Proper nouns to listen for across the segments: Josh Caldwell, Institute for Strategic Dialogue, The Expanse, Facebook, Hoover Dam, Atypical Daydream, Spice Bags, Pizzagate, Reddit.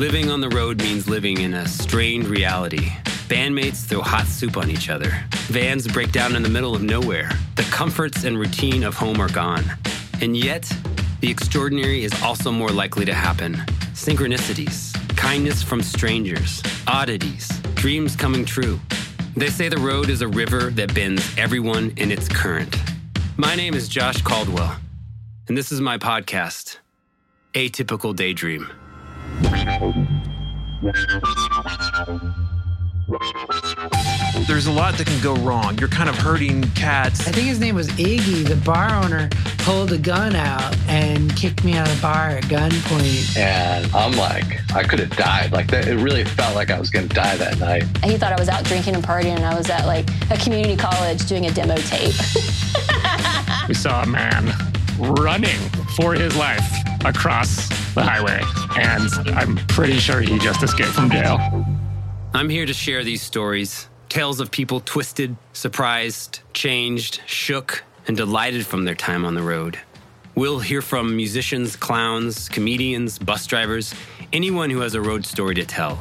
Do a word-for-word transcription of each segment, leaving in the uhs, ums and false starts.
Living on the road means living in a strained reality. Bandmates throw hot soup on each other. Vans break down in the middle of nowhere. The comforts and routine of home are gone. And yet, the extraordinary is also more likely to happen. Synchronicities, kindness from strangers, oddities, dreams coming true. They say the road is a river that bends everyone in its current. My name is Josh Caldwell, and this is my podcast, Atypical Daydream. There's a lot that can go wrong. You're kind of herding cats. I think his name was Iggy. The bar owner pulled a gun out and kicked me out of the bar at gunpoint. And I'm like, I could have died. Like that, it really felt like I was going to die that night. He thought I was out drinking and partying, and I was at like a community college doing a demo tape. We saw a man running for his life across the highway, and I'm pretty sure he just escaped from jail. I'm here to share these stories, tales of people twisted, surprised, changed, shook, and delighted from their time on the road. We'll hear from musicians, clowns, comedians, bus drivers, anyone who has a road story to tell.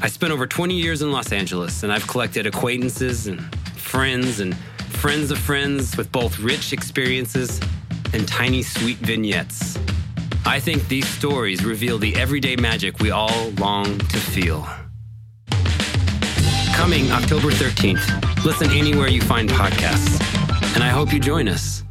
I spent over twenty years in Los Angeles, and I've collected acquaintances and friends and friends of friends with both rich experiences and tiny sweet vignettes. I think these stories reveal the everyday magic we all long to feel. Coming October thirteenth, listen anywhere you find podcasts. And I hope you join us.